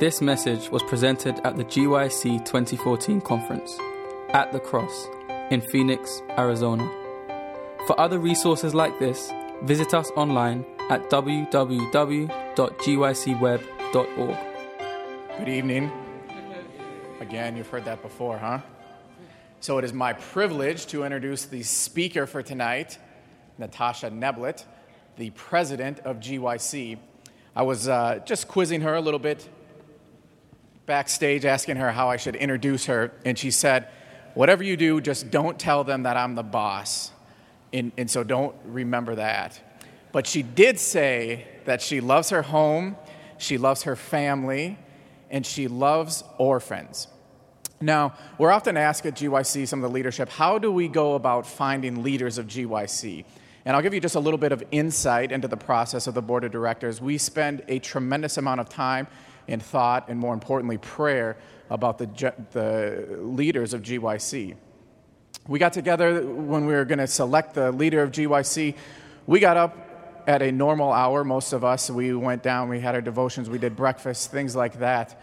This message was presented at the GYC 2014 conference, At the Cross, in Phoenix, Arizona. For other resources like this, visit us online at www.gycweb.org. Good evening. Again, you've heard that before, huh? So it is my privilege to introduce the speaker for tonight, Natasha Neblett, the president of GYC. I was just quizzing her a little bit backstage, asking her how I should introduce her, and she said, whatever you do, just don't tell them that I'm the boss, and so don't remember that. But she did say that she loves her home, she loves her family, and she loves orphans. Now, we're often asked at GYC, some of the leadership, how do we go about finding leaders of GYC? And I'll give you just a little bit of insight into the process of the board of directors. We spend a tremendous amount of time in thought and, more importantly, prayer about the leaders of GYC. We got together when we were going to select the leader of GYC. We got up at a normal hour, most of us. We went down, we had our devotions, we did breakfast, things like that.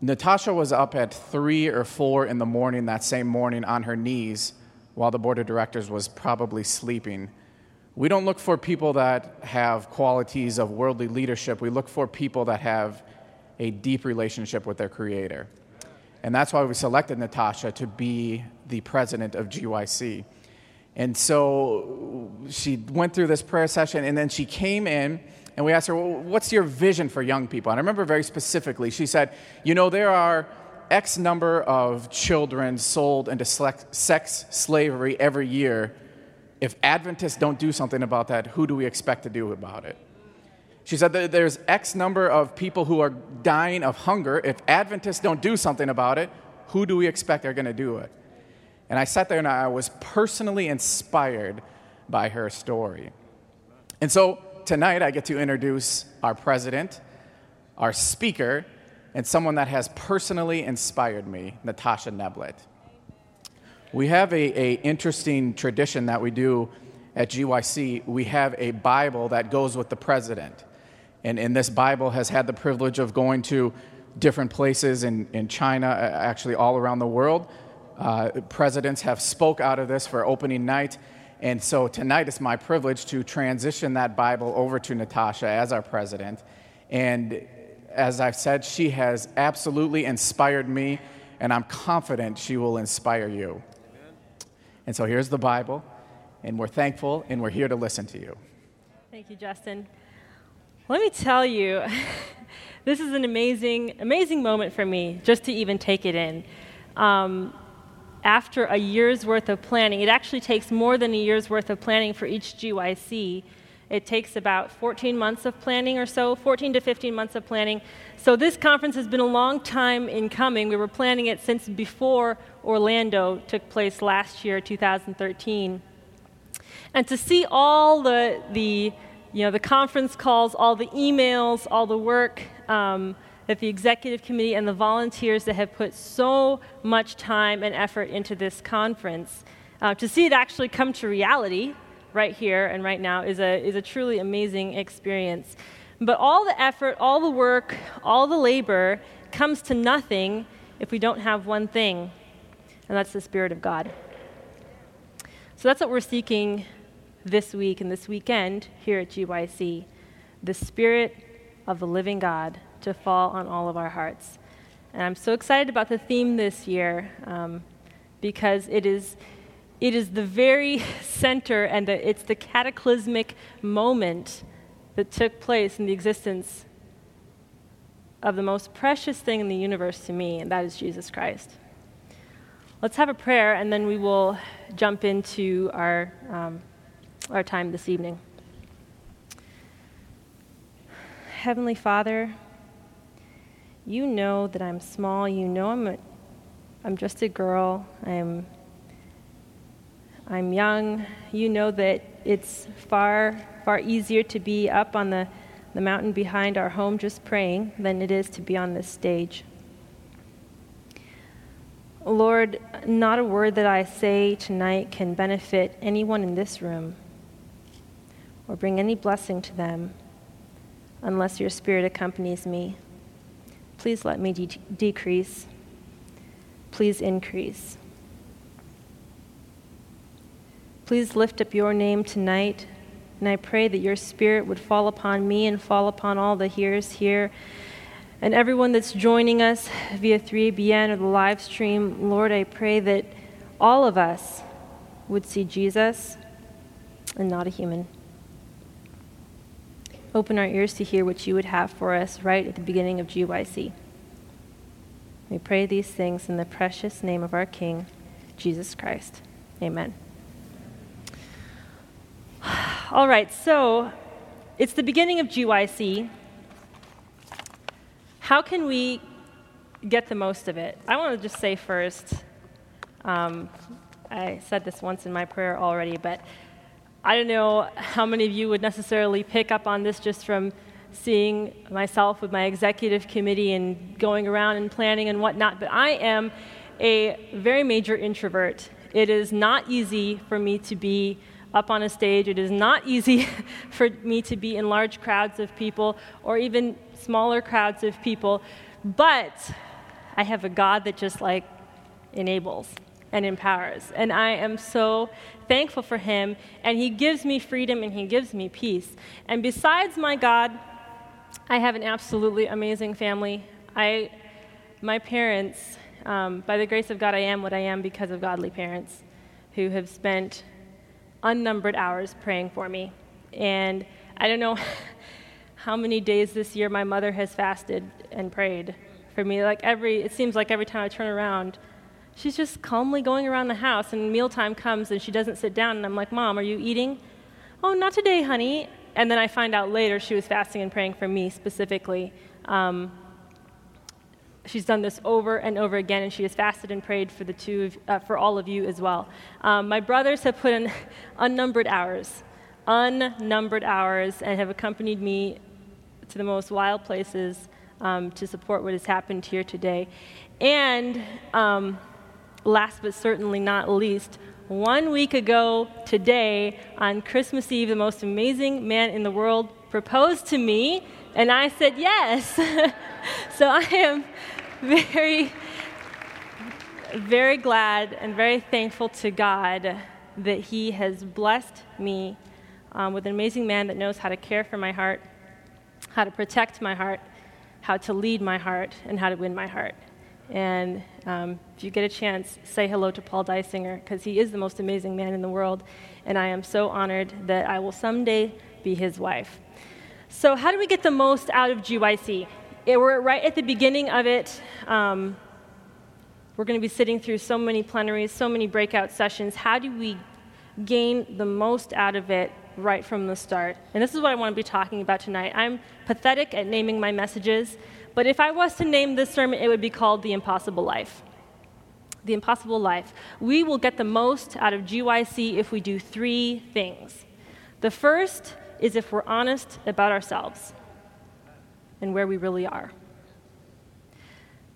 Natasha was up at 3 or 4 in the morning that same morning on her knees while the board of directors was probably sleeping. We don't look for people that have qualities of worldly leadership. We look for people that have a deep relationship with their Creator. And that's why we selected Natasha to be the president of GYC. And so she went through this prayer session, and then she came in, and we asked her, well, what's your vision for young people? And I remember very specifically, she said, you know, there are X number of children sold into sex slavery every year. If Adventists don't do something about that, who do we expect to do about it? She said that there's X number of people who are dying of hunger. If Adventists don't do something about it, who do we expect are going to do it? And I sat there and I was personally inspired by her story. And so tonight I get to introduce our president, our speaker, and someone that has personally inspired me, Natasha Neblett. We have a interesting tradition that we do at GYC. We have a Bible that goes with the president. And this Bible has had the privilege of going to different places in China, actually all around the world. Presidents have spoke out of this for opening night, and so tonight it's my privilege to transition that Bible over to Natasha as our president. And as I've said, she has absolutely inspired me, and I'm confident she will inspire you. Amen. And so here's the Bible, and we're thankful, and we're here to listen to you. Thank you, Justin. Let me tell you, this is an amazing, amazing moment for me just to even take it in. After a year's worth of planning, it actually takes more than a year's worth of planning for each GYC. It takes about 14 months of planning or so, 14 to 15 months of planning. So this conference has been a long time in coming. We were planning it since before Orlando took place last year, 2013. And to see all the conference calls, all the emails, all the work, that the executive committee and the volunteers that have put so much time and effort into this conference, to see it actually come to reality right here and right now is a truly amazing experience. But all the effort, all the work, all the labor comes to nothing if we don't have one thing, and that's the Spirit of God. So that's what we're seeking this week and this weekend here at GYC, the Spirit of the living God to fall on all of our hearts. And I'm so excited about the theme this year because it is the very center, and it's the cataclysmic moment that took place in the existence of the most precious thing in the universe to me, and that is Jesus Christ. Let's have a prayer, and then we will jump into our time this evening. Heavenly Father, you know that I'm small. You know I'm just a girl. I'm young. You know that it's far, far easier to be up on the mountain behind our home just praying than it is to be on this stage. Lord, not a word that I say tonight can benefit anyone in this room or bring any blessing to them unless your Spirit accompanies me. Please let me decrease. Please increase. Please lift up your name tonight, and I pray that your spirit would fall upon me and fall upon all the hearers here and everyone that's joining us via 3BN or the live stream. Lord, I pray that all of us would see Jesus and not a human. Open our ears to hear what you would have for us right at the beginning of GYC. We pray these things in the precious name of our King, Jesus Christ. Amen. All right, so it's the beginning of GYC. How can we get the most of it? I want to just say first, I said this once in my prayer already, but I don't know how many of you would necessarily pick up on this just from seeing myself with my executive committee and going around and planning and whatnot, but I am a very major introvert. It is not easy for me to be up on a stage. It is not easy for me to be in large crowds of people or even smaller crowds of people, but I have a God that just like enables and empowers, and I am so thankful for him, and he gives me freedom and he gives me peace. And besides my God, I have an absolutely amazing family. My parents, by the grace of God, I am what I am because of godly parents who have spent unnumbered hours praying for me. And I don't know how many days this year my mother has fasted and prayed for me. It seems like every time I turn around, she's just calmly going around the house, and mealtime comes and she doesn't sit down, and I'm like, Mom, are you eating? Oh, not today, honey. And then I find out later she was fasting and praying for me specifically. She's done this over and over again, and she has fasted and prayed for for all of you as well. My brothers have put in unnumbered hours, and have accompanied me to the most wild places to support what has happened here today. And last but certainly not least, 1 week ago today, on Christmas Eve, the most amazing man in the world proposed to me, and I said yes. So I am very, very glad and very thankful to God that he has blessed me with an amazing man that knows how to care for my heart, how to protect my heart, how to lead my heart, and how to win my heart. And if you get a chance, say hello to Paul Dysinger, because he is the most amazing man in the world, and I am so honored that I will someday be his wife. So how do we get the most out of GYC? We're right at the beginning of it. We're going to be sitting through so many plenaries, so many breakout sessions. How do we gain the most out of it right from the start? And this is what I want to be talking about tonight. I'm pathetic at naming my messages, but if I was to name this sermon, it would be called The Impossible Life. The Impossible Life. We will get the most out of GYC if we do three things. The first is if we're honest about ourselves and where we really are.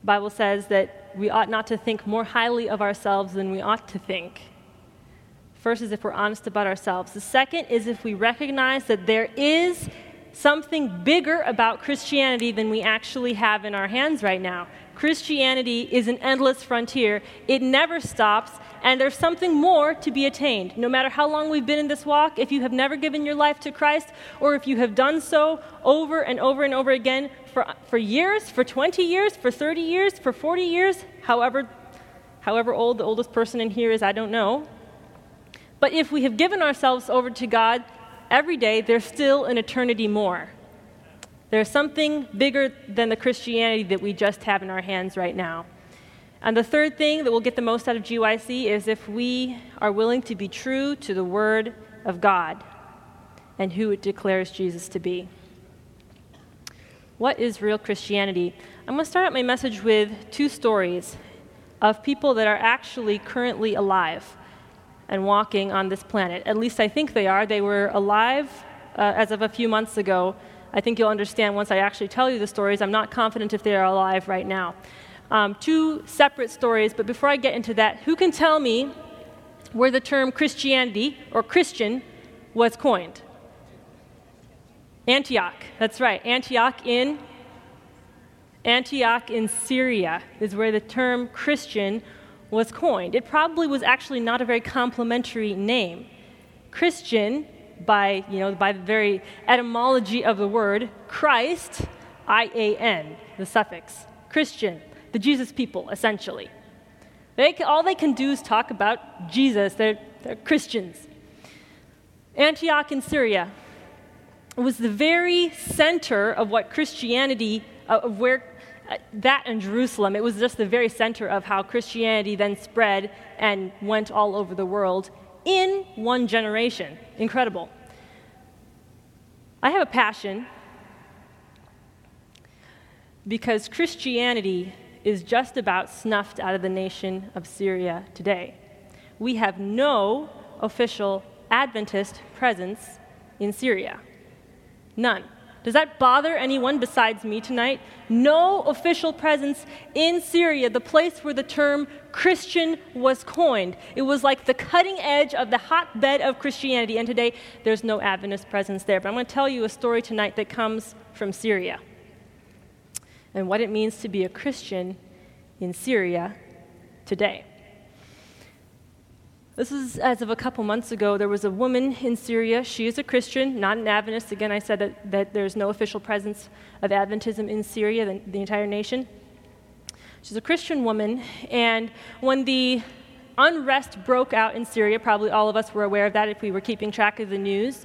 The Bible says that we ought not to think more highly of ourselves than we ought to think. First is if we're honest about ourselves. The second is if we recognize that there is something bigger about Christianity than we actually have in our hands right now. Christianity is an endless frontier. It never stops, and there's something more to be attained. No matter how long we've been in this walk, if you have never given your life to Christ, or if you have done so over and over and over again for years, for 20 years, for 30 years, for 40 years, however old the oldest person in here is, I don't know. But if we have given ourselves over to God, every day, there's still an eternity more. There's something bigger than the Christianity that we just have in our hands right now. And the third thing that will get the most out of GYC is if we are willing to be true to the Word of God and who it declares Jesus to be. What is real Christianity? I'm going to start out my message with two stories of people that are actually currently alive and walking on this planet. At least I think they are. They were alive as of a few months ago. I think you'll understand once I actually tell you the stories. I'm not confident if they are alive right now. Two separate stories, but before I get into that, who can tell me where the term Christianity or Christian was coined? Antioch. That's right. Antioch in Antioch in Syria is where the term Christian was coined. It probably was actually not a very complimentary name. Christian, by the very etymology of the word, Christ, I-A-N, the suffix. Christian, the Jesus people, essentially. All they can do is talk about Jesus. They're Christians. Antioch in Syria was the very center of what Christianity, of where that and Jerusalem, it was just the very center of how Christianity then spread and went all over the world in one generation. Incredible. I have a passion because Christianity is just about snuffed out of the nation of Syria today. We have no official Adventist presence in Syria. None. Does that bother anyone besides me tonight? No official presence in Syria, the place where the term Christian was coined. It was like the cutting edge of the hotbed of Christianity, and today there's no Adventist presence there. But I'm going to tell you a story tonight that comes from Syria and what it means to be a Christian in Syria today. This is as of a couple months ago. There was a woman in Syria. She is a Christian, not an Adventist. Again, I said that there's no official presence of Adventism in Syria, the entire nation. She's a Christian woman, and when the unrest broke out in Syria, probably all of us were aware of that if we were keeping track of the news,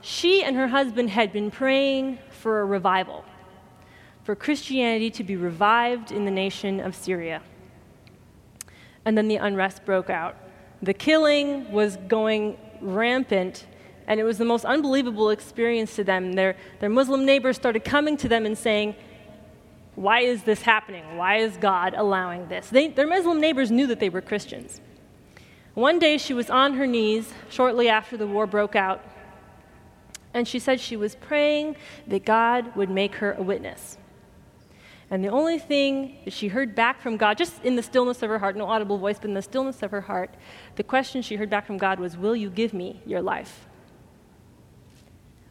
she and her husband had been praying for a revival, for Christianity to be revived in the nation of Syria. And then the unrest broke out. The killing was going rampant, and it was the most unbelievable experience to them. Their Muslim neighbors started coming to them and saying, "Why is this happening? Why is God allowing this?" Their Muslim neighbors knew that they were Christians. One day she was on her knees shortly after the war broke out, and she said she was praying that God would make her a witness. And the only thing that she heard back from God, just in the stillness of her heart, no audible voice, but in the stillness of her heart, the question she heard back from God was, "Will you give me your life?"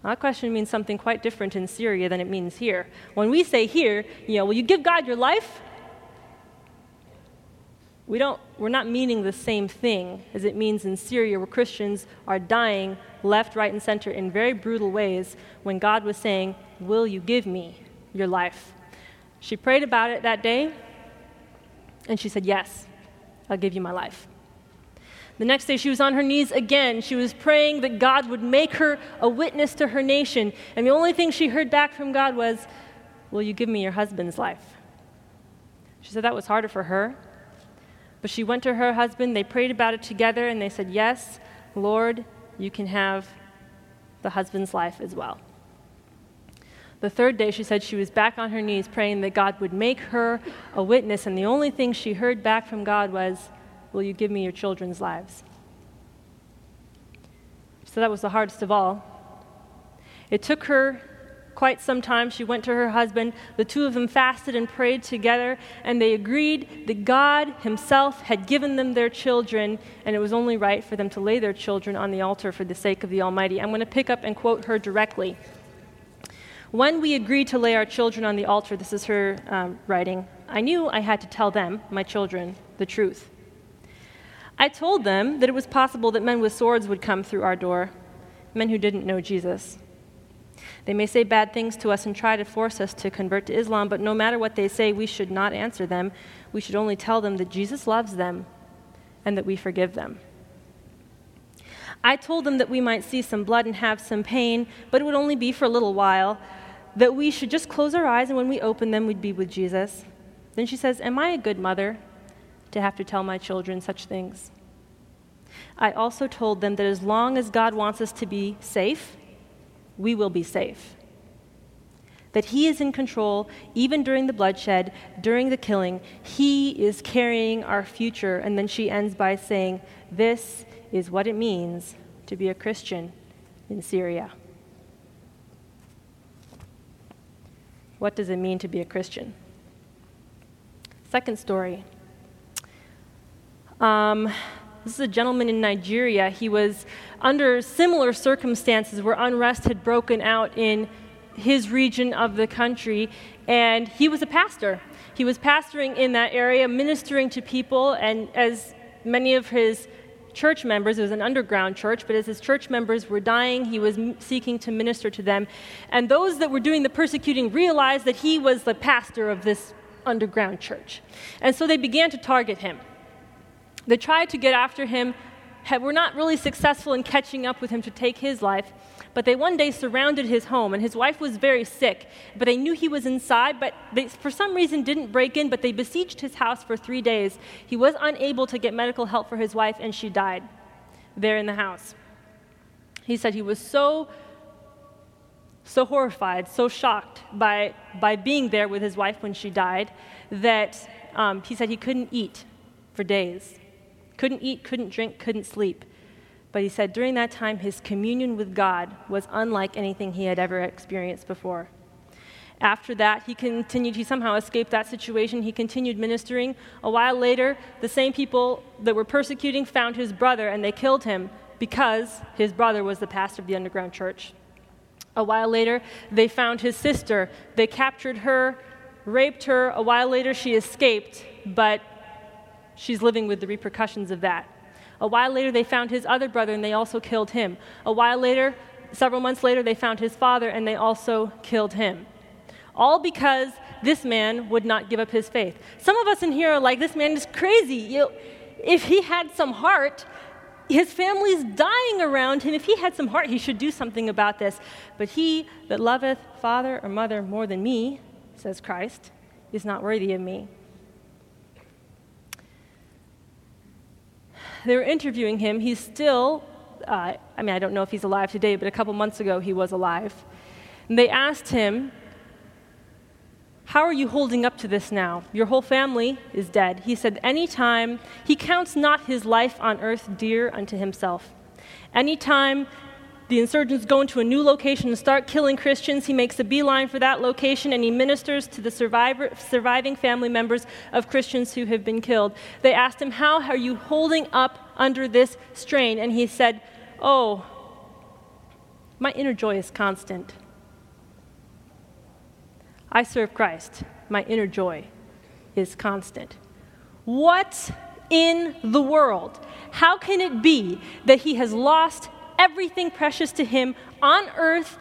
Now, that question means something quite different in Syria than it means here. When we say here, will you give God your life? We're not meaning the same thing as it means in Syria, where Christians are dying left, right, and center in very brutal ways, when God was saying, "Will you give me your life?" She prayed about it that day, and she said, "Yes, I'll give you my life." The next day, she was on her knees again. She was praying that God would make her a witness to her nation, and the only thing she heard back from God was, "Will you give me your husband's life?" She said that was harder for her, but she went to her husband. They prayed about it together, and they said, "Yes, Lord, you can have the husband's life as well." The third day, she said she was back on her knees praying that God would make her a witness, and the only thing she heard back from God was, "Will you give me your children's lives?" So that was the hardest of all. It took her quite some time. She went to her husband. The two of them fasted and prayed together, and they agreed that God himself had given them their children, and it was only right for them to lay their children on the altar for the sake of the Almighty. I'm going to pick up and quote her directly. "When we agreed to lay our children on the altar," this is her writing, "I knew I had to tell them, my children, the truth. I told them that it was possible that men with swords would come through our door, men who didn't know Jesus. They may say bad things to us and try to force us to convert to Islam, but no matter what they say, we should not answer them. We should only tell them that Jesus loves them and that we forgive them. I told them that we might see some blood and have some pain, but it would only be for a little while, that we should just close our eyes, and when we open them, we'd be with Jesus." Then she says, "Am I a good mother to have to tell my children such things? I also told them that as long as God wants us to be safe, we will be safe. That he is in control, even during the bloodshed, during the killing. He is carrying our future." And then she ends by saying, "This is what it means to be a Christian in Syria." What does it mean to be a Christian? Second story. This is a gentleman in Nigeria. He was under similar circumstances where unrest had broken out in his region of the country, and he was a pastor. He was pastoring in that area, ministering to people, and as many of his church members, it was an underground church, but as his church members were dying, he was seeking to minister to them. And those that were doing the persecuting realized that he was the pastor of this underground church. And so they began to target him. They tried to get after him, were not really successful in catching up with him to take his life, but they one day surrounded his home, and his wife was very sick, but they knew he was inside, but they for some reason didn't break in, but they besieged his house for 3 days. He was unable to get medical help for his wife, and she died there in the house. He said he was so horrified, so shocked by being there with his wife when she died, that he said he couldn't eat for days. Couldn't eat, couldn't drink, couldn't sleep. But he said during that time, his communion with God was unlike anything he had ever experienced before. After that, he somehow escaped that situation. He continued ministering. A while later, the same people that were persecuting found his brother, and they killed him because his brother was the pastor of the underground church. A while later, they found his sister. They captured her, raped her. A while later, she escaped, but she's living with the repercussions of that. A while later, they found his other brother, and they also killed him. A while later, several months later, they found his father, and they also killed him. All because this man would not give up his faith. Some of us in here are like, this man is crazy. If he had some heart, his family's dying around him. If he had some heart, he should do something about this. But he that loveth father or mother more than me, says Christ, is not worthy of me. They were interviewing him. He's still, I don't know if he's alive today, but a couple months ago he was alive. And they asked him, how are you holding up to this now? Your whole family is dead. He said, anytime, he counts not his life on earth dear unto himself. Anytime the insurgents go into a new location and start killing Christians, he makes a beeline for that location, and he ministers to the surviving family members of Christians who have been killed. They asked him, how are you holding up under this strain? And he said, oh, my inner joy is constant. I serve Christ. My inner joy is constant. What in the world? How can it be that he has lost everything precious to him on earth?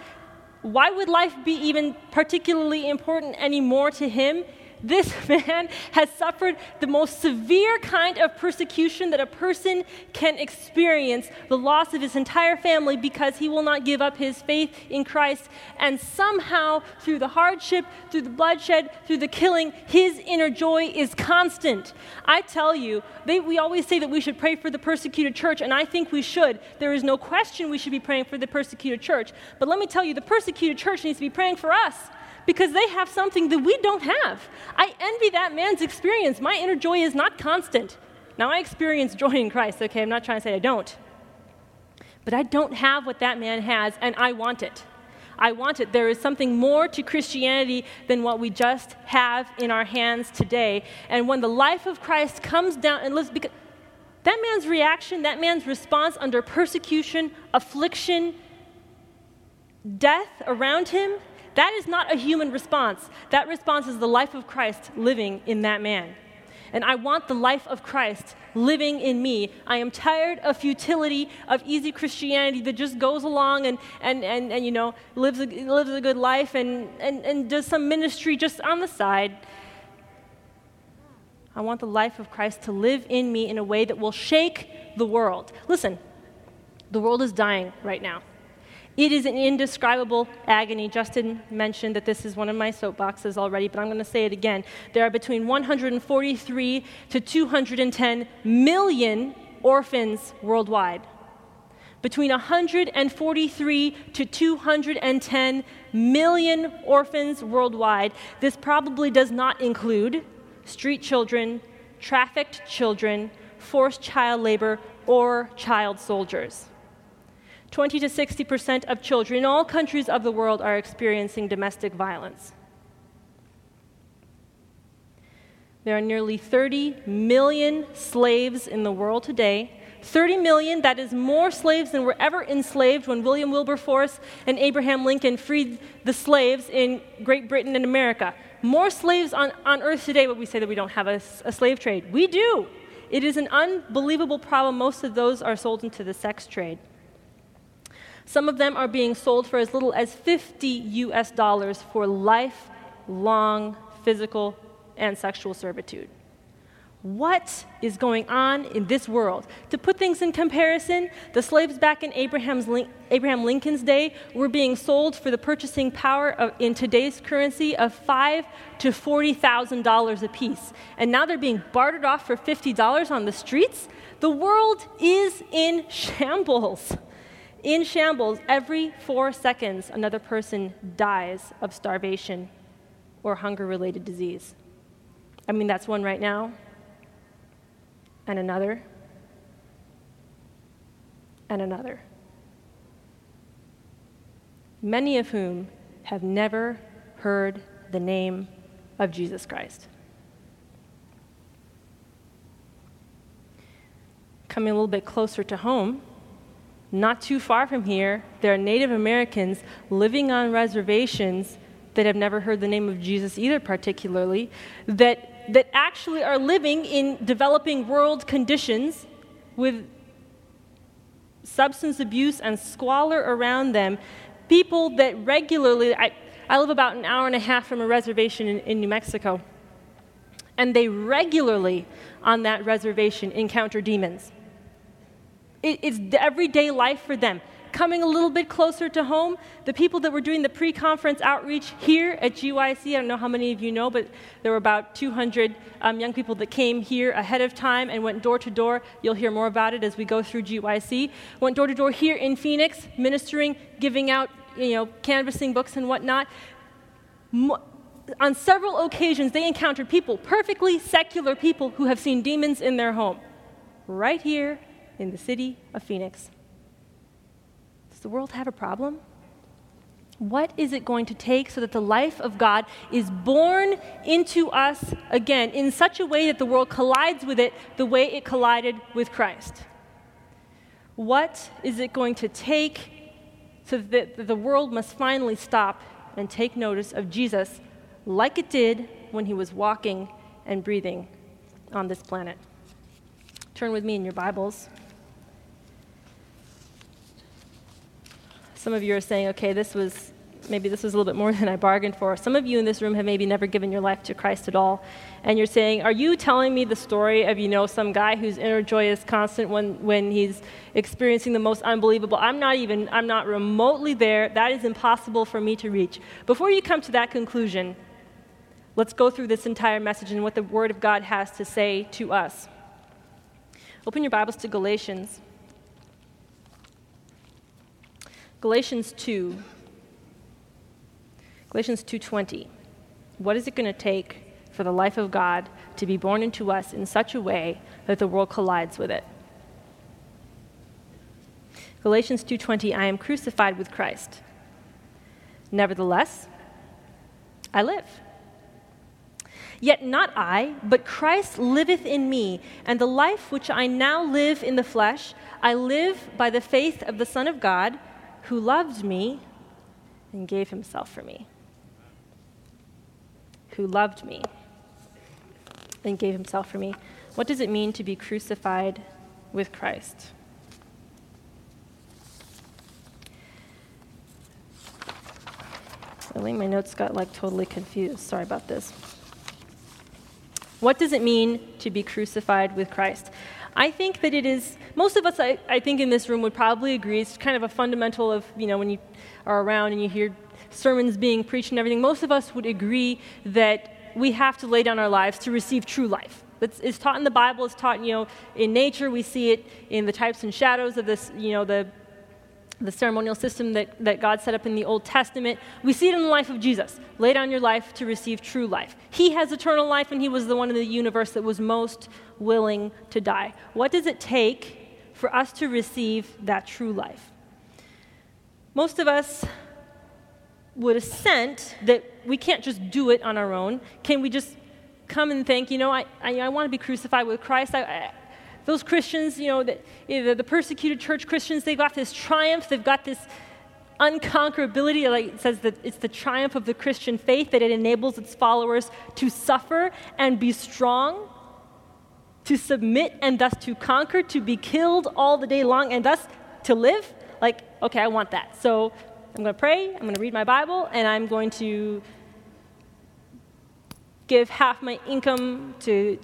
Why would life be even particularly important anymore to him? This man has suffered the most severe kind of persecution that a person can experience, the loss of his entire family because he will not give up his faith in Christ. And somehow, through the hardship, through the bloodshed, through the killing, his inner joy is constant. I tell you, we always say that we should pray for the persecuted church, and I think we should. There is no question we should be praying for the persecuted church. But let me tell you, the persecuted church needs to be praying for us, because they have something that we don't have. I envy that man's experience. My inner joy is not constant. Now, I experience joy in Christ, okay? I'm not trying to say I don't. But I don't have what that man has, and I want it. I want it. There is something more to Christianity than what we just have in our hands today. And when the life of Christ comes down and lives, because that man's reaction, that man's response under persecution, affliction, death around him, that is not a human response. That response is the life of Christ living in that man. And I want the life of Christ living in me. I am tired of futility, of easy Christianity that just goes along and you know, lives a good life and does some ministry just on the side. I want the life of Christ to live in me in a way that will shake the world. Listen, the world is dying right now. It is an indescribable agony. Justin mentioned that this is one of my soapboxes already, but I'm going to say it again. There are between 143 to 210 million orphans worldwide. Between 143 to 210 million orphans worldwide. This probably does not include street children, trafficked children, forced child labor, or child soldiers. 20 to 60% of children in all countries of the world are experiencing domestic violence. There are nearly 30 million slaves in the world today 30 million, that is more slaves than were ever enslaved when William Wilberforce and Abraham Lincoln freed the slaves in Great Britain and America. More slaves on earth today, but we say that we don't have a slave trade. We do. It is an unbelievable problem. Most of those are sold into the sex trade. Some of them are being sold for as little as $50 US for lifelong physical and sexual servitude. What is going on in this world? To put things in comparison, the slaves back in Abraham Lincoln's day were being sold for the purchasing power in today's currency of $5,000 to $40,000 apiece. And now they're being bartered off for $50 on the streets? The world is in shambles. In shambles, every 4 seconds, another person dies of starvation or hunger-related disease. I mean, that's one right now. And another, and another. Many of whom have never heard the name of Jesus Christ. Coming a little bit closer to home, not too far from here, there are Native Americans living on reservations that have never heard the name of Jesus either, particularly, that actually are living in developing world conditions with substance abuse and squalor around them. People that regularly, I live about an hour and a half from a reservation in New Mexico, and they regularly on that reservation encounter demons. It's everyday life for them. Coming a little bit closer to home, the people that were doing the pre-conference outreach here at GYC, I don't know how many of you know, but there were about 200 young people that came here ahead of time and went door to door. You'll hear more about it as we go through GYC. Went door to door here in Phoenix, ministering, giving out, canvassing books and whatnot. On several occasions, they encountered people, perfectly secular people, who have seen demons in their home, right here in the city of Phoenix. Does the world have a problem? What is it going to take so that the life of God is born into us again in such a way that the world collides with it the way it collided with Christ? What is it going to take so that the world must finally stop and take notice of Jesus like it did when he was walking and breathing on this planet? Turn with me in your Bibles. Some of you are saying, okay, this was a little bit more than I bargained for. Some of you in this room have maybe never given your life to Christ at all. And you're saying, are you telling me the story of, some guy whose inner joy is constant when he's experiencing the most unbelievable? I'm not remotely there. That is impossible for me to reach. Before you come to that conclusion, let's go through this entire message and what the Word of God has to say to us. Open your Bibles to Galatians. Galatians 2:20. What is it going to take for the life of God to be born into us in such a way that the world collides with it? Galatians 2:20, I am crucified with Christ. Nevertheless, I live. Yet not I, but Christ liveth in me, and the life which I now live in the flesh, I live by the faith of the Son of God, who loved me and gave himself for me. Who loved me and gave himself for me. What does it mean to be crucified with Christ? I think my notes got totally confused. Sorry about this. What does it mean to be crucified with Christ? I think that it is, most of us, I think in this room would probably agree, it's kind of a fundamental of, when you are around and you hear sermons being preached and everything, most of us would agree that we have to lay down our lives to receive true life. It's taught in the Bible, it's taught, in nature, we see it in the types and shadows of this, the ceremonial system that God set up in the Old Testament. We see it in the life of Jesus. Lay down your life to receive true life. He has eternal life, and he was the one in the universe that was most willing to die. What does it take for us to receive that true life? Most of us would assent that we can't just do it on our own. Can we just come and think, I want to be crucified with Christ? those Christians, you know, the persecuted church Christians, they've got this triumph, they've got this unconquerability. Like it says that it's the triumph of the Christian faith, that it enables its followers to suffer and be strong, to submit and thus to conquer, to be killed all the day long and thus to live. Like, okay, I want that. So I'm going to pray, I'm going to read my Bible, and I'm going to give half my income to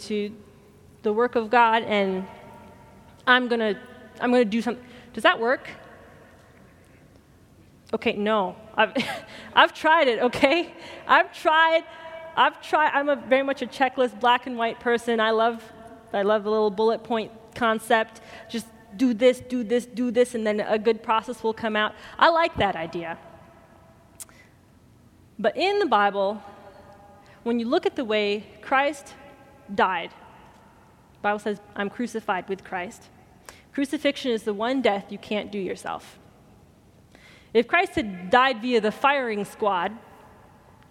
the work of God, and I'm gonna do something. Does that work? Okay, no. I've tried it, okay? I've tried. I'm very much a checklist, black and white person. I love the little bullet point concept. Just do this, do this, do this, and then a good process will come out. I like that idea. But in the Bible, when you look at the way Christ died, the Bible says, I'm crucified with Christ. Crucifixion is the one death you can't do yourself. If Christ had died via the firing squad,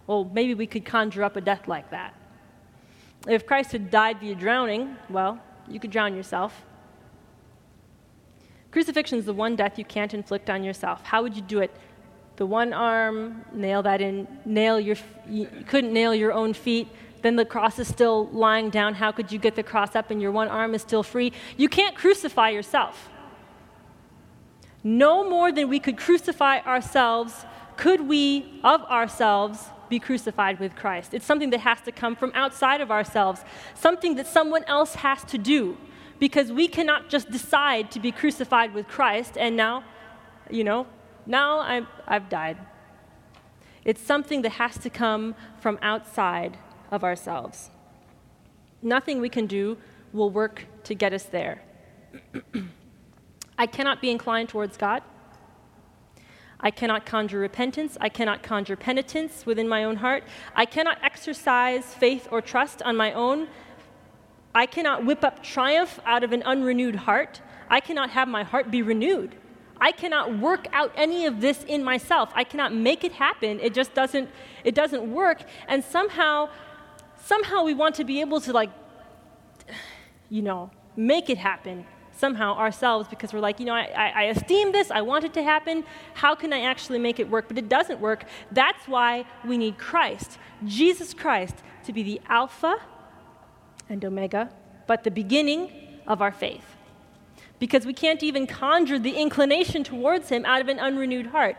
well, maybe we could conjure up a death like that. If Christ had died via drowning, well, you could drown yourself. Crucifixion is the one death you can't inflict on yourself. How would you do it? The one arm, nail that in, you couldn't nail your own feet, then the cross is still lying down. How could you get the cross up and your one arm is still free? You can't crucify yourself. No more than we could crucify ourselves, could we of ourselves be crucified with Christ. It's something that has to come from outside of ourselves, something that someone else has to do, because we cannot just decide to be crucified with Christ and now, you know, now I've died. It's something that has to come from outside of ourselves. Nothing we can do will work to get us there. I cannot be inclined towards God. I cannot conjure repentance. I cannot conjure penitence within my own heart. I cannot exercise faith or trust on my own. I cannot whip up triumph out of an unrenewed heart. I cannot have my heart be renewed. I cannot work out any of this in myself. I cannot make it happen. It just doesn't work. And somehow we want to be able to, like, you know, make it happen somehow ourselves, because we're like, you know, I esteem this, I want it to happen, how can I actually make it work? But it doesn't work. That's why we need Christ, Jesus Christ, to be the Alpha and Omega, but the beginning of our faith. Because we can't even conjure the inclination towards him out of an unrenewed heart.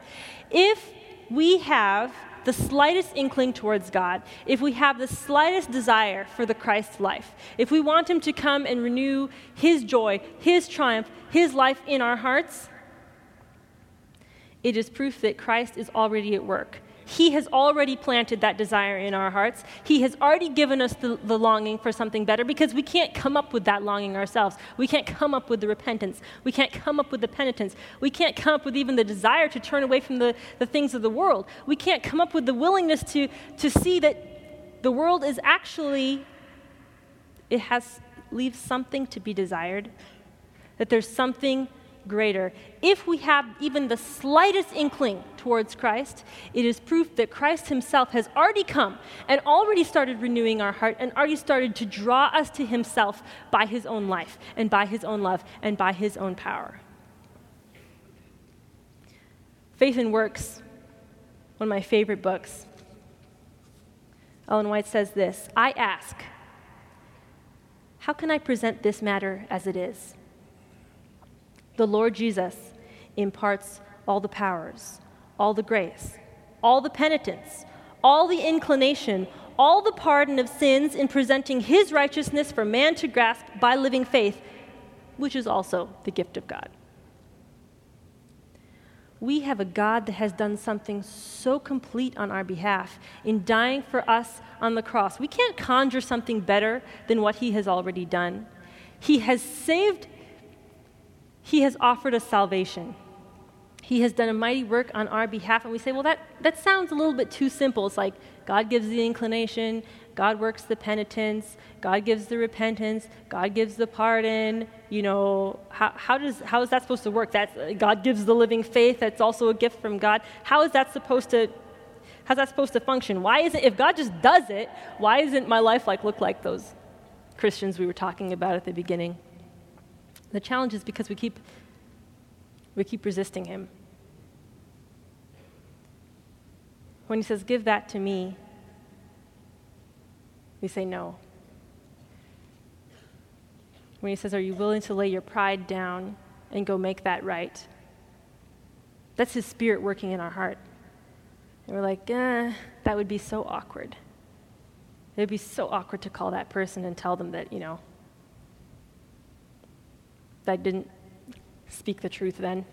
If we have the slightest inkling towards God, if we have the slightest desire for the Christ life, if we want him to come and renew his joy, his triumph, his life in our hearts, it is proof that Christ is already at work. He has already planted that desire in our hearts. He has already given us the longing for something better, because we can't come up with that longing ourselves. We can't come up with the repentance. We can't come up with the penitence. We can't come up with even the desire to turn away from the things of the world. We can't come up with the willingness to see that the world is actually, leaves something to be desired, that there's something greater. If we have even the slightest inkling towards Christ, it is proof that Christ himself has already come and already started renewing our heart and already started to draw us to himself by his own life and by his own love and by his own power. Faith and Works, one of my favorite books. Ellen White says this, I ask, how can I present this matter as it is? The Lord Jesus imparts all the powers, all the grace, all the penitence, all the inclination, all the pardon of sins in presenting his righteousness for man to grasp by living faith, which is also the gift of God. We have a God that has done something so complete on our behalf in dying for us on the cross. We can't conjure something better than what he has already done. He has saved us. He has offered us salvation. He has done a mighty work on our behalf. And we say, well, that sounds a little bit too simple. It's like God gives the inclination, God works the penitence, God gives the repentance, God gives the pardon. You know, how is that supposed to work? God gives the living faith. That's also a gift from God. How's that supposed to function? Why isn't, if God just does it, why isn't my life look like those Christians we were talking about at the beginning? The challenge is because we keep resisting him. When he says, "Give that to me," we say no. When he says, "Are you willing to lay your pride down and go make that right?" That's his Spirit working in our heart. And we're like, that would be so awkward. It would be so awkward to call that person and tell them that, that didn't speak the truth then.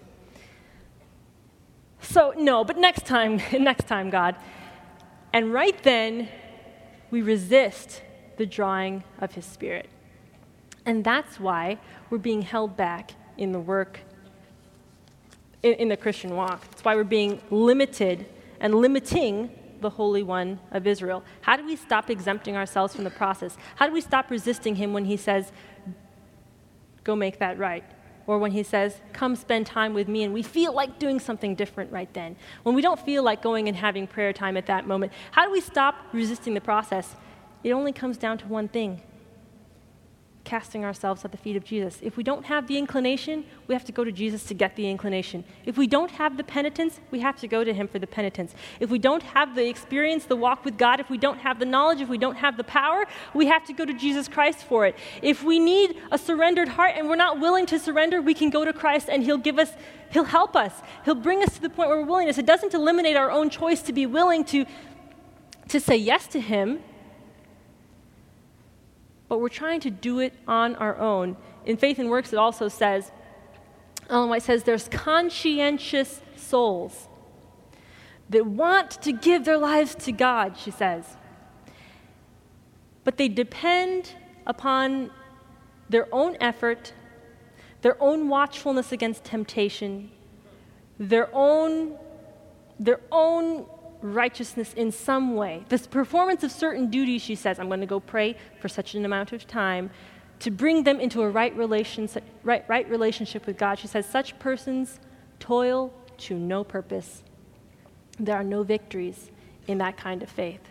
So, no, but next time, God. And right then, we resist the drawing of his Spirit. And that's why we're being held back in the work, in the Christian walk. That's why we're being limited and limiting the Holy One of Israel. How do we stop exempting ourselves from the process? How do we stop resisting him when he says, "Go make that right," or when he says, "Come spend time with me," and we feel like doing something different right then, when we don't feel like going and having prayer time at that moment? How do we stop resisting the process? It only comes down to one thing: casting ourselves at the feet of Jesus. If we don't have the inclination, we have to go to Jesus to get the inclination. If we don't have the penitence, we have to go to him for the penitence. If we don't have the experience, the walk with God, if we don't have the knowledge, if we don't have the power, we have to go to Jesus Christ for it. If we need a surrendered heart and we're not willing to surrender, we can go to Christ and he'll help us. He'll bring us to the point where we're willingness. It doesn't eliminate our own choice to be willing to say yes to him, but we're trying to do it on our own. In Faith and Works, it also says, Ellen White says, there's conscientious souls that want to give their lives to God, she says, but they depend upon their own effort, their own watchfulness against temptation, their own righteousness in some way. This performance of certain duties, she says, I'm going to go pray for such an amount of time to bring them into a right relationship with God. She says, such persons toil to no purpose. There are no victories in that kind of faith.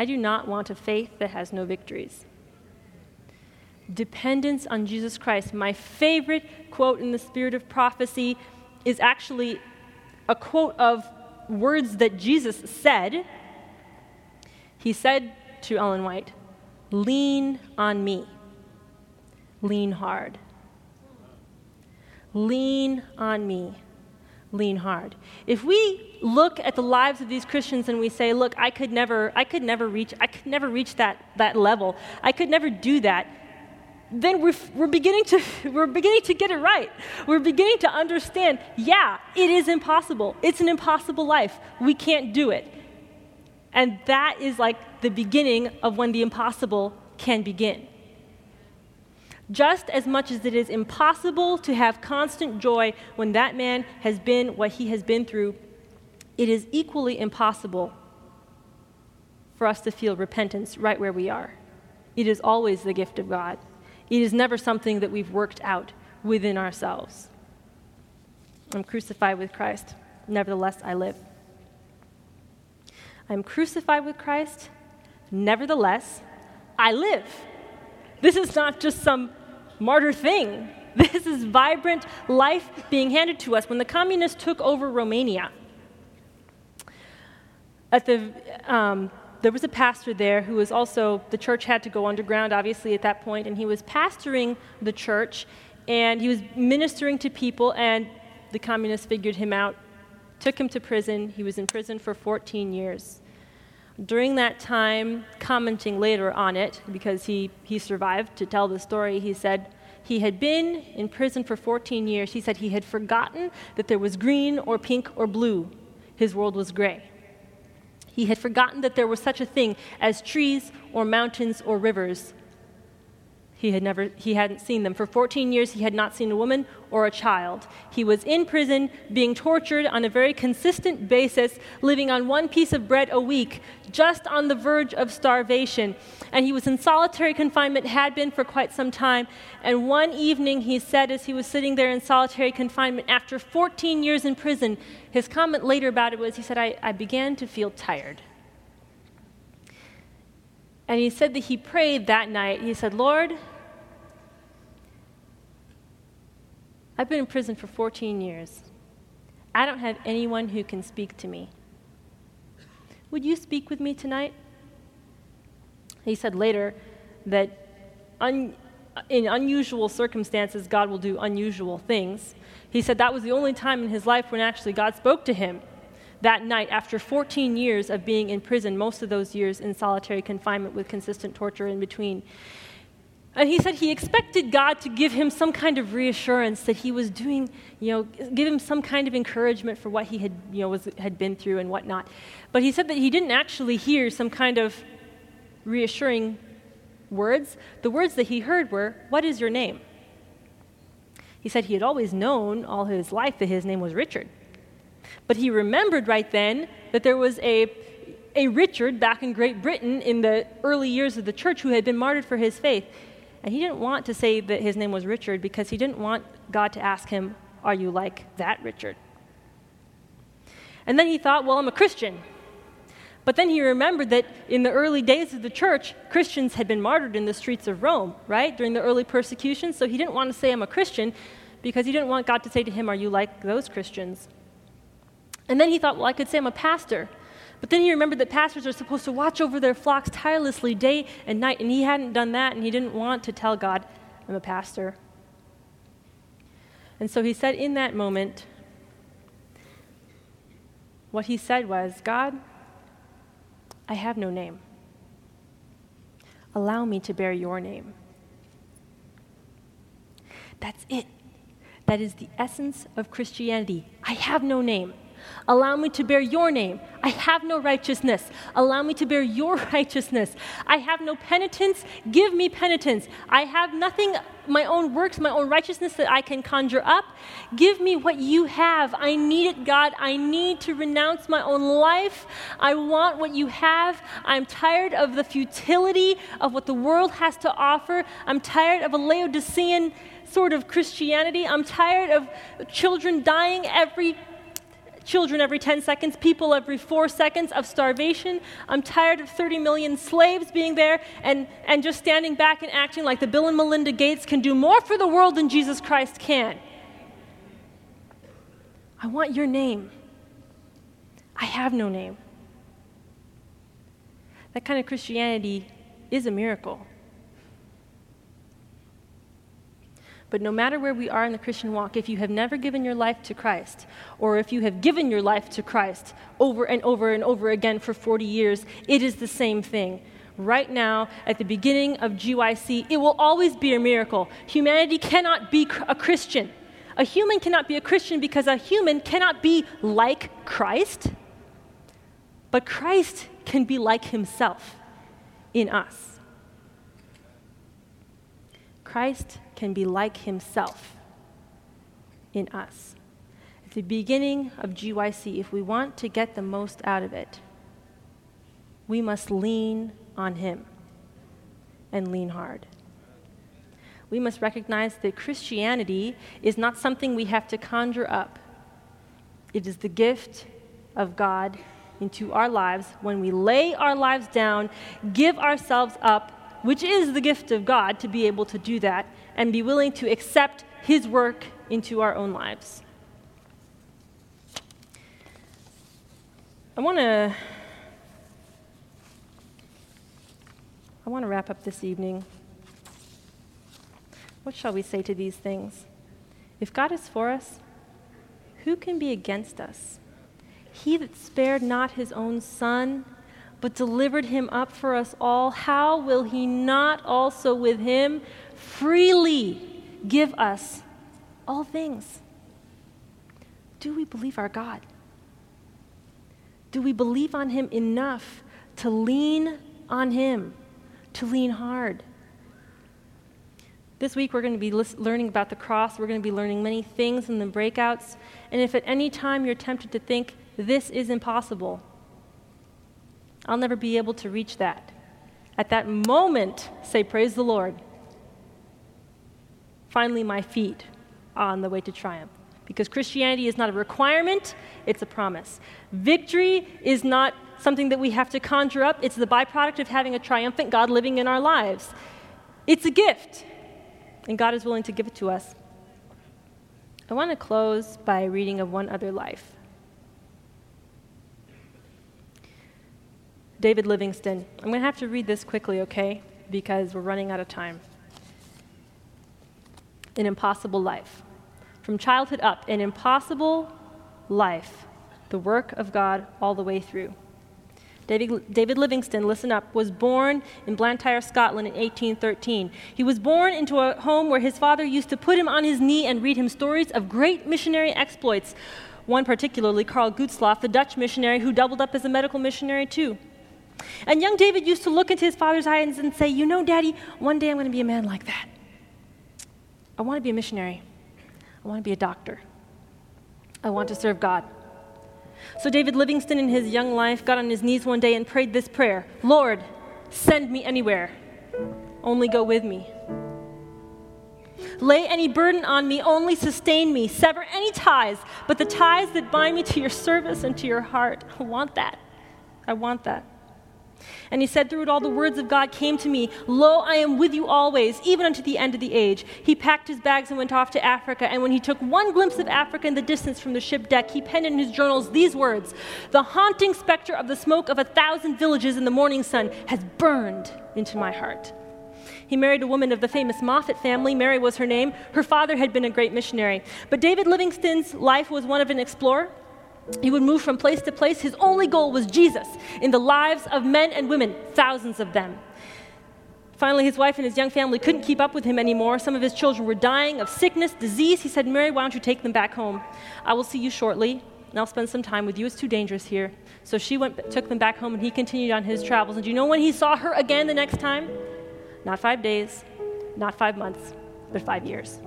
I do not want a faith that has no victories. Dependence on Jesus Christ. My favorite quote in the Spirit of Prophecy is actually a quote of words that Jesus said. He said to Ellen White, "Lean on me. Lean hard. Lean on me. Lean hard." If we look at the lives of these Christians and we say, "Look, I could never reach that level. I could never do that," then we're beginning to get it right. We're beginning to understand, it is impossible. It's an impossible life. We can't do it. And that is like the beginning of when the impossible can begin. Just as much as it is impossible to have constant joy when that man has been what he has been through, it is equally impossible for us to feel repentance right where we are. It is always the gift of God. It is never something that we've worked out within ourselves. I'm crucified with Christ, nevertheless I live. I'm crucified with Christ, nevertheless I live. This is not just some martyr thing. This is vibrant life being handed to us. When the communists took over Romania, at the there was a pastor there who was also, the church had to go underground, obviously, at that point, and he was pastoring the church, and he was ministering to people, and the communists figured him out, took him to prison. He was in prison for 14 years. During that time, commenting later on it, because he survived to tell the story, he said he had been in prison for 14 years. He said he had forgotten that there was green or pink or blue. His world was gray. He had forgotten that there was such a thing as trees or mountains or rivers. He hadn't seen them. For 14 years, he had not seen a woman or a child. He was in prison, being tortured on a very consistent basis, living on one piece of bread a week, just on the verge of starvation. And he was in solitary confinement, had been for quite some time. And one evening, he said, as he was sitting there in solitary confinement, after 14 years in prison, his comment later about it was, he said, I began to feel tired. And he said that he prayed that night. He said, "Lord, I've been in prison for 14 years. I don't have anyone who can speak to me. Would you speak with me tonight?" He said later that in unusual circumstances, God will do unusual things. He said that was the only time in his life when actually God spoke to him. That night, after 14 years of being in prison, most of those years in solitary confinement with consistent torture in between. And he said he expected God to give him some kind of reassurance that he was doing, give him some kind of encouragement for what he had, had been through and whatnot. But he said that he didn't actually hear some kind of reassuring words. The words that he heard were, "What is your name?" He said he had always known all his life that his name was Richard. But he remembered right then that there was a Richard back in Great Britain in the early years of the church who had been martyred for his faith. And he didn't want to say that his name was Richard because he didn't want God to ask him, "Are you like that Richard?" And then he thought, "Well, I'm a Christian." But then he remembered that in the early days of the church, Christians had been martyred in the streets of Rome, right, during the early persecution. So he didn't want to say, "I'm a Christian," because he didn't want God to say to him, "Are you like those Christians?" And then he thought, "Well, I could say I'm a pastor." But then he remembered that pastors are supposed to watch over their flocks tirelessly day and night, and he hadn't done that, and he didn't want to tell God, "I'm a pastor." And so he said in that moment, what he said was, "God, I have no name. Allow me to bear your name." That's it. That is the essence of Christianity. I have no name. Allow me to bear your name. I have no righteousness. Allow me to bear your righteousness. I have no penitence. Give me penitence. I have nothing, my own works, my own righteousness that I can conjure up. Give me what you have. I need it, God. I need to renounce my own life. I want what you have. I'm tired of the futility of what the world has to offer. I'm tired of a Laodicean sort of Christianity. I'm tired of children dying every 10 seconds, people every 4 seconds, of starvation. I'm tired of 30 million slaves being there and just standing back and acting like the Bill and Melinda Gates can do more for the world than Jesus Christ can. I want your name. I have no name. That kind of Christianity is a miracle. But no matter where we are in the Christian walk, if you have never given your life to Christ, or if you have given your life to Christ over and over and over again for 40 years, it is the same thing. Right now, at the beginning of GYC, it will always be a miracle. Humanity cannot be a Christian. A human cannot be a Christian because a human cannot be like Christ, but Christ can be like himself in us. Christ can be like himself in us. At the beginning of GYC, if we want to get the most out of it, we must lean on him and lean hard. We must recognize that Christianity is not something we have to conjure up. It is the gift of God into our lives when we lay our lives down, give ourselves up, which is the gift of God to be able to do that and be willing to accept his work into our own lives. I want to wrap up this evening. What shall we say to these things? If God is for us, who can be against us? He that spared not his own son, but delivered him up for us all, how will he not also with him freely give us all things? Do we believe our God? Do we believe on him enough to lean on him, to lean hard? This week we're going to be learning about the cross. We're going to be learning many things in the breakouts. And if at any time you're tempted to think, this is impossible, I'll never be able to reach that. At that moment, say, "Praise the Lord. Finally, my feet are on the way to triumph." Because Christianity is not a requirement, it's a promise. Victory is not something that we have to conjure up. It's the byproduct of having a triumphant God living in our lives. It's a gift, and God is willing to give it to us. I want to close by reading of one other life. David Livingstone. I'm going to have to read this quickly, okay? Because we're running out of time. An impossible life. From childhood up, an impossible life. The work of God all the way through. David Livingstone, listen up, was born in Blantyre, Scotland in 1813. He was born into a home where his father used to put him on his knee and read him stories of great missionary exploits, one particularly Carl Gutzlaff, the Dutch missionary who doubled up as a medical missionary too. And young David used to look into his father's eyes and say, "You know, Daddy, one day I'm going to be a man like that. I want to be a missionary. I want to be a doctor. I want to serve God." So David Livingstone in his young life got on his knees one day and prayed this prayer, "Lord, send me anywhere. Only go with me. Lay any burden on me, only sustain me. Sever any ties, but the ties that bind me to your service and to your heart. I want that. I want that." And he said, "Through it all, the words of God came to me. Lo, I am with you always, even unto the end of the age." He packed his bags and went off to Africa. And when he took one glimpse of Africa in the distance from the ship deck, he penned in his journals these words, "The haunting specter of the smoke of 1,000 villages in the morning sun has burned into my heart." He married a woman of the famous Moffat family. Mary was her name. Her father had been a great missionary. But David Livingstone's life was one of an explorer. He would move from place to place. His only goal was Jesus in the lives of men and women, thousands of them. Finally, his wife and his young family couldn't keep up with him anymore. Some of his children were dying of sickness, disease. He said, "Mary, why don't you take them back home? I will see you shortly, and I'll spend some time with you. It's too dangerous here." So she took them back home, and he continued on his travels. And do you know when he saw her again the next time? Not 5 days, not 5 months, but 5 years.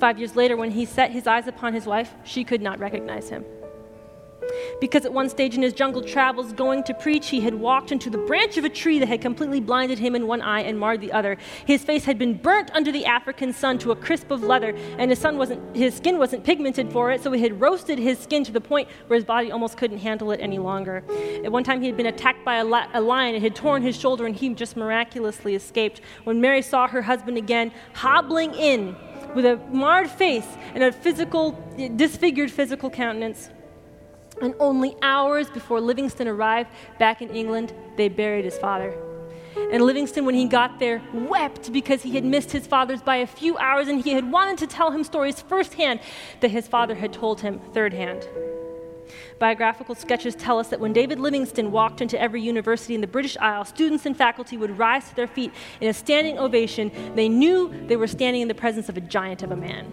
5 years later, when he set his eyes upon his wife, she could not recognize him. Because at one stage in his jungle travels, going to preach, he had walked into the branch of a tree that had completely blinded him in one eye and marred the other. His face had been burnt under the African sun to a crisp of leather, and his skin wasn't pigmented for it, so it had roasted his skin to the point where his body almost couldn't handle it any longer. At one time, he had been attacked by a lion. It had torn his shoulder, and he just miraculously escaped. When Mary saw her husband again, hobbling in, with a marred face and a disfigured physical countenance. And only hours before Livingstone arrived back in England, they buried his father. And Livingstone, when he got there, wept because he had missed his father's by a few hours, and he had wanted to tell him stories firsthand that his father had told him thirdhand. Biographical sketches tell us that when David Livingstone walked into every university in the British Isles, students and faculty would rise to their feet in a standing ovation. They knew they were standing in the presence of a giant of a man.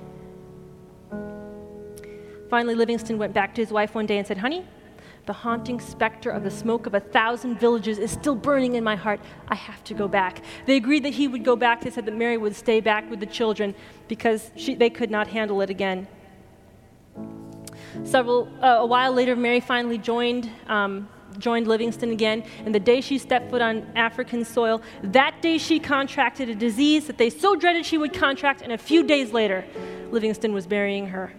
Finally, Livingstone went back to his wife one day and said, "Honey, the haunting specter of the smoke of 1,000 villages is still burning in my heart. I have to go back." They agreed that he would go back. They said that Mary would stay back with the children because they could not handle it again. A while later, Mary finally joined Livingstone again, and the day she stepped foot on African soil, that day she contracted a disease that they so dreaded she would contract, and a few days later, Livingstone was burying her.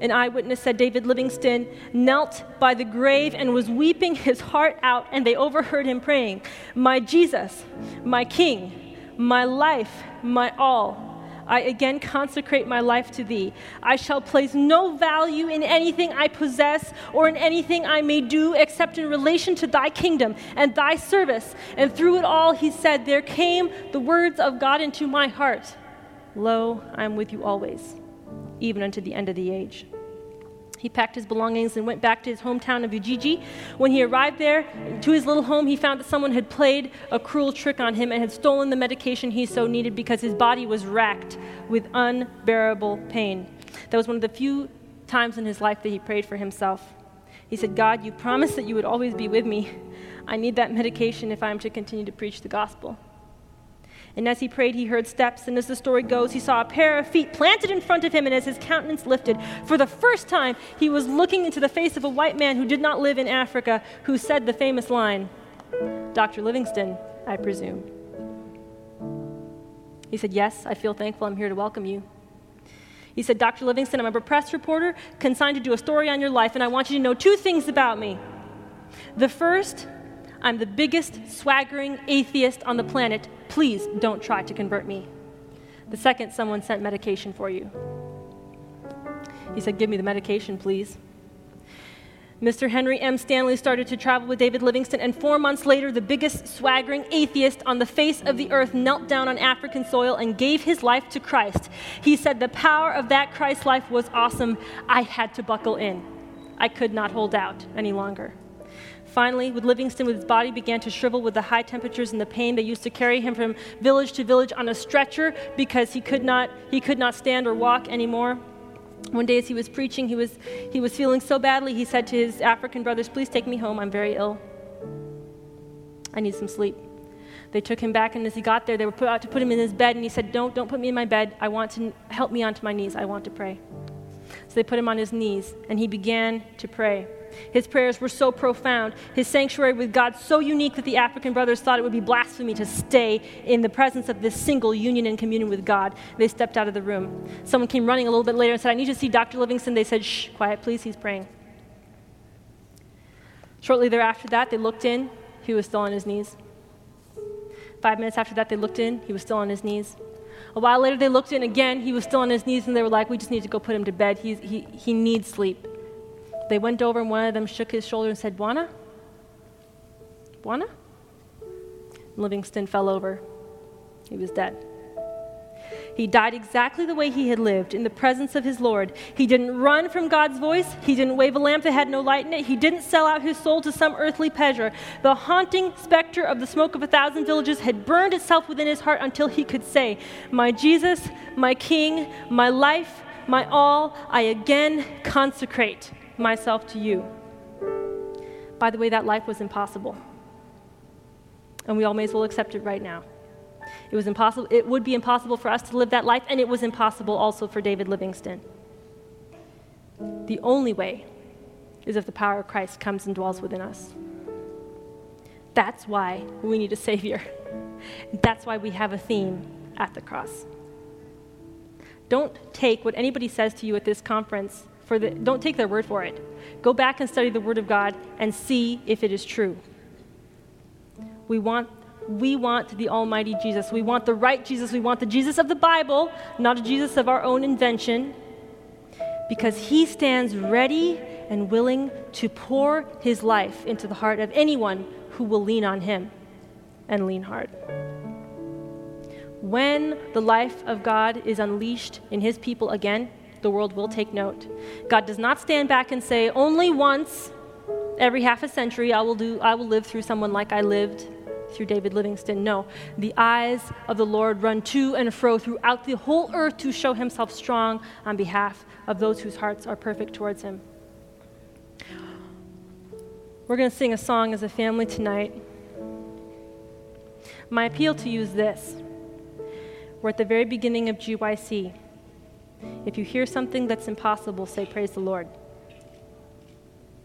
An eyewitness said David Livingstone knelt by the grave and was weeping his heart out, and they overheard him praying, "My Jesus, my King, my life, my all, I again consecrate my life to thee. I shall place no value in anything I possess or in anything I may do except in relation to thy kingdom and thy service." And through it all, he said, there came the words of God into my heart. "Lo, I am with you always, even unto the end of the age." He packed his belongings and went back to his hometown of Ujiji. When he arrived there, to his little home, he found that someone had played a cruel trick on him and had stolen the medication he so needed because his body was racked with unbearable pain. That was one of the few times in his life that he prayed for himself. He said, "God, you promised that you would always be with me. I need that medication if I am to continue to preach the gospel." And as he prayed, he heard steps, and as the story goes, he saw a pair of feet planted in front of him, and as his countenance lifted, for the first time, he was looking into the face of a white man who did not live in Africa, who said the famous line, "Dr. Livingstone, I presume." He said, "Yes, I feel thankful I'm here to welcome you." He said, "Dr. Livingstone, I'm a press reporter consigned to do a story on your life, and I want you to know two things about me. The first, I'm the biggest swaggering atheist on the planet. Please don't try to convert me. The second, someone sent medication for you." He said, give me the medication, please. Mr. Henry M. Stanley started to travel with David Livingstone, and 4 months later, the biggest swaggering atheist on the face of the earth knelt down on African soil and gave his life to Christ. He said, the power of that Christ life was awesome. I had to buckle in. I could not hold out any longer. Finally, with Livingstone, his body began to shrivel with the high temperatures and the pain. They used to carry him from village to village on a stretcher because he could not stand or walk anymore. One day as he was preaching, he was feeling so badly, he said to his African brothers, please take me home, I'm very ill. I need some sleep. They took him back, and as he got there, they were about to put him in his bed, and he said, don't put me in my bed. I want to help me onto my knees. I want to pray. So they put him on his knees, and he began to pray. His prayers were so profound, his sanctuary with God so unique that the African brothers thought it would be blasphemy to stay in the presence of this single union and communion with God. They stepped out of the room. Someone came running a little bit later and said, I need you to see Dr. Livingstone. They said, shh, quiet, please, he's praying. Shortly thereafter that, they looked in, he was still on his knees. 5 minutes after that, they looked in, he was still on his knees. A while later, they looked in again, he was still on his knees, and they were like, we just need to go put him to bed. He needs sleep. They went over, and one of them shook his shoulder and said, Bwana? Bwana? Livingstone fell over. He was dead. He died exactly the way he had lived, in the presence of his Lord. He didn't run from God's voice. He didn't wave a lamp that had no light in it. He didn't sell out his soul to some earthly pleasure. The haunting specter of the smoke of 1,000 villages had burned itself within his heart until he could say, my Jesus, my King, my life, my all, I again consecrate myself to you. By the way, that life was impossible. And we all may as well accept it right now. It was impossible. It would be impossible for us to live that life, and it was impossible also for David Livingstone. The only way is if the power of Christ comes and dwells within us. That's why we need a Savior. That's why we have a theme at the cross. Don't take what anybody says to you at this conference don't take their word for it. Go back and study the Word of God and see if it is true. We want the Almighty Jesus. We want the right Jesus. We want the Jesus of the Bible, not a Jesus of our own invention, because he stands ready and willing to pour his life into the heart of anyone who will lean on him and lean hard. When the life of God is unleashed in his people again, the world will take note. God does not stand back and say, only once every half a century I will live through someone like I lived through David Livingstone. No, the eyes of the Lord run to and fro throughout the whole earth to show himself strong on behalf of those whose hearts are perfect towards him. We're going to sing a song as a family tonight. My appeal to you is this. We're at the very beginning of GYC. If you hear something that's impossible, say, praise the Lord.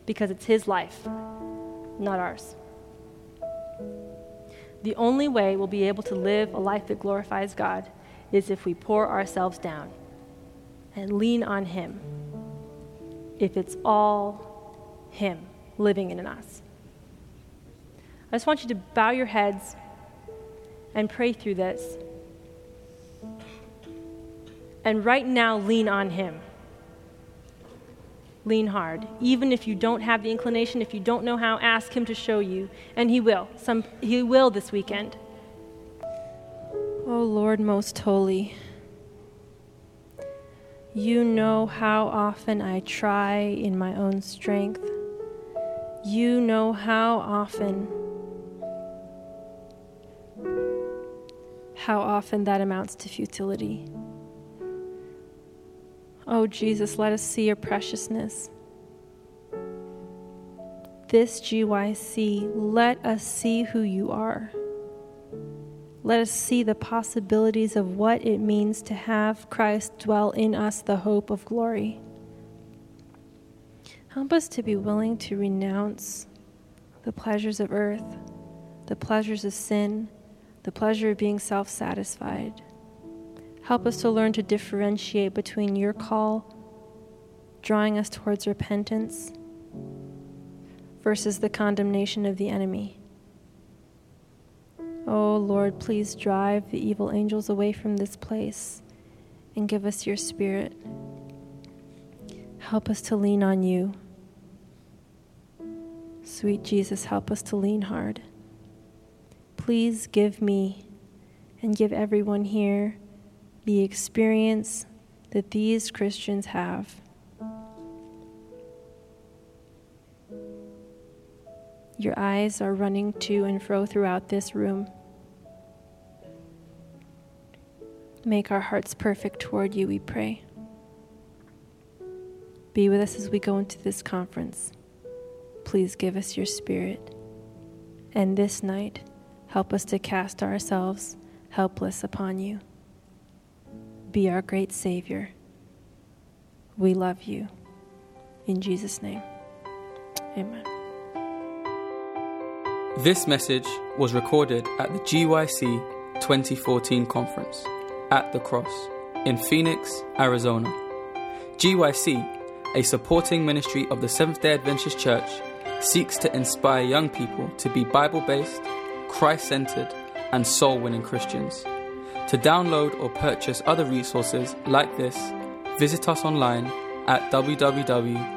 Because it's his life, not ours. The only way we'll be able to live a life that glorifies God is if we pour ourselves down and lean on him. If it's all him living in us. I just want you to bow your heads and pray through this. And right now, lean on him. Lean hard. Even if you don't have the inclination, if you don't know how, ask him to show you. And he will. He will this weekend. Oh, Lord most holy, you know how often I try in my own strength. You know how often that amounts to futility. Oh, Jesus, let us see your preciousness. This GYC, let us see who you are. Let us see the possibilities of what it means to have Christ dwell in us, the hope of glory. Help us to be willing to renounce the pleasures of earth, the pleasures of sin, the pleasure of being self-satisfied. Help us to learn to differentiate between your call, drawing us towards repentance, versus the condemnation of the enemy. Oh, Lord, please drive the evil angels away from this place and give us your spirit. Help us to lean on you. Sweet Jesus, help us to lean hard. Please give me and give everyone here the experience that these Christians have. Your eyes are running to and fro throughout this room. Make our hearts perfect toward you, we pray. Be with us as we go into this conference. Please give us your Spirit. And this night, help us to cast ourselves helpless upon you. Be our great Savior. We love you. In Jesus' name, amen. This message was recorded at the GYC 2014 conference at the Cross in Phoenix, Arizona. GYC, a supporting ministry of the Seventh Day Adventist Church, seeks to inspire young people to be Bible-based, Christ-centered, and soul-winning Christians. To download or purchase other resources like this, visit us online at www.gycweb.org.